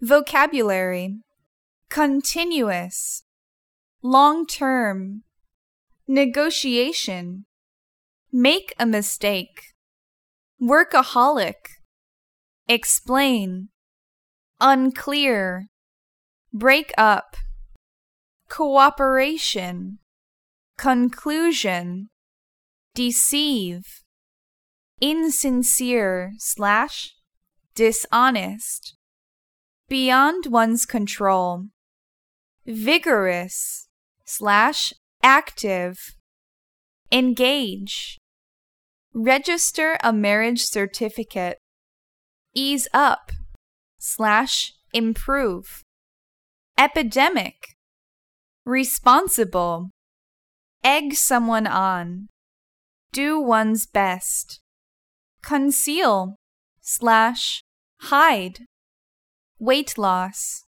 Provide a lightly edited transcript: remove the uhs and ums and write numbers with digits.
Vocabulary: continuous, long-term, negotiation, make a mistake, workaholic, explain, unclear, break up, cooperation, conclusion, deceive, insincere/dishonest, beyond one's control, vigorous/active, engage, register a marriage certificate, ease up/improve, epidemic, responsible, egg someone on, do one's best, conceal/hide, weight loss.